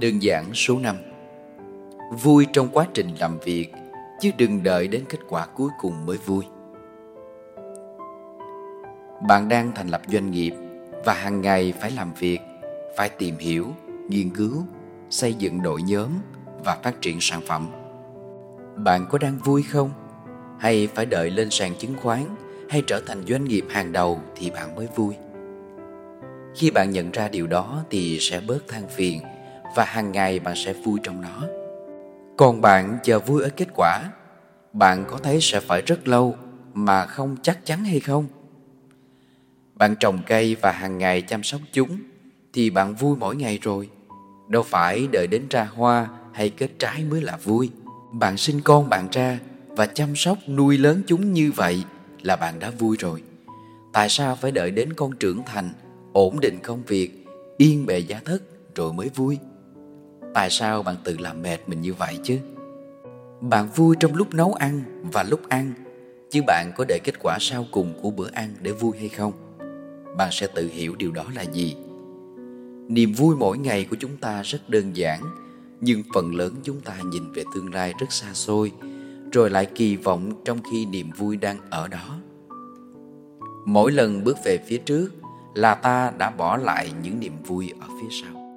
Đơn giản số 5. Vui trong quá trình làm việc, chứ đừng đợi đến kết quả cuối cùng mới vui. Bạn đang thành lập doanh nghiệp và hàng ngày phải làm việc, phải tìm hiểu, nghiên cứu, xây dựng đội nhóm và phát triển sản phẩm. Bạn có đang vui không? Hay phải đợi lên sàn chứng khoán hay trở thành doanh nghiệp hàng đầu thì bạn mới vui? Khi bạn nhận ra điều đó thì sẽ bớt than phiền và hàng ngày bạn sẽ vui trong nó. Còn bạn chờ vui ở kết quả, bạn có thấy sẽ phải rất lâu mà không chắc chắn hay không? Bạn trồng cây và hàng ngày chăm sóc chúng thì bạn vui mỗi ngày rồi. Đâu phải đợi đến ra hoa hay kết trái mới là vui. Bạn sinh con bạn ra và chăm sóc nuôi lớn chúng như vậy là bạn đã vui rồi. Tại sao phải đợi đến con trưởng thành, ổn định công việc, yên bề gia thất rồi mới vui? Tại sao bạn tự làm mệt mình như vậy chứ? Bạn vui trong lúc nấu ăn và lúc ăn, chứ bạn có đợi kết quả sau cùng của bữa ăn để vui hay không? Bạn sẽ tự hiểu điều đó là gì. Niềm vui mỗi ngày của chúng ta rất đơn giản, nhưng phần lớn chúng ta nhìn về tương lai rất xa xôi, rồi lại kỳ vọng trong khi niềm vui đang ở đó. Mỗi lần bước về phía trước là ta đã bỏ lại những niềm vui ở phía sau.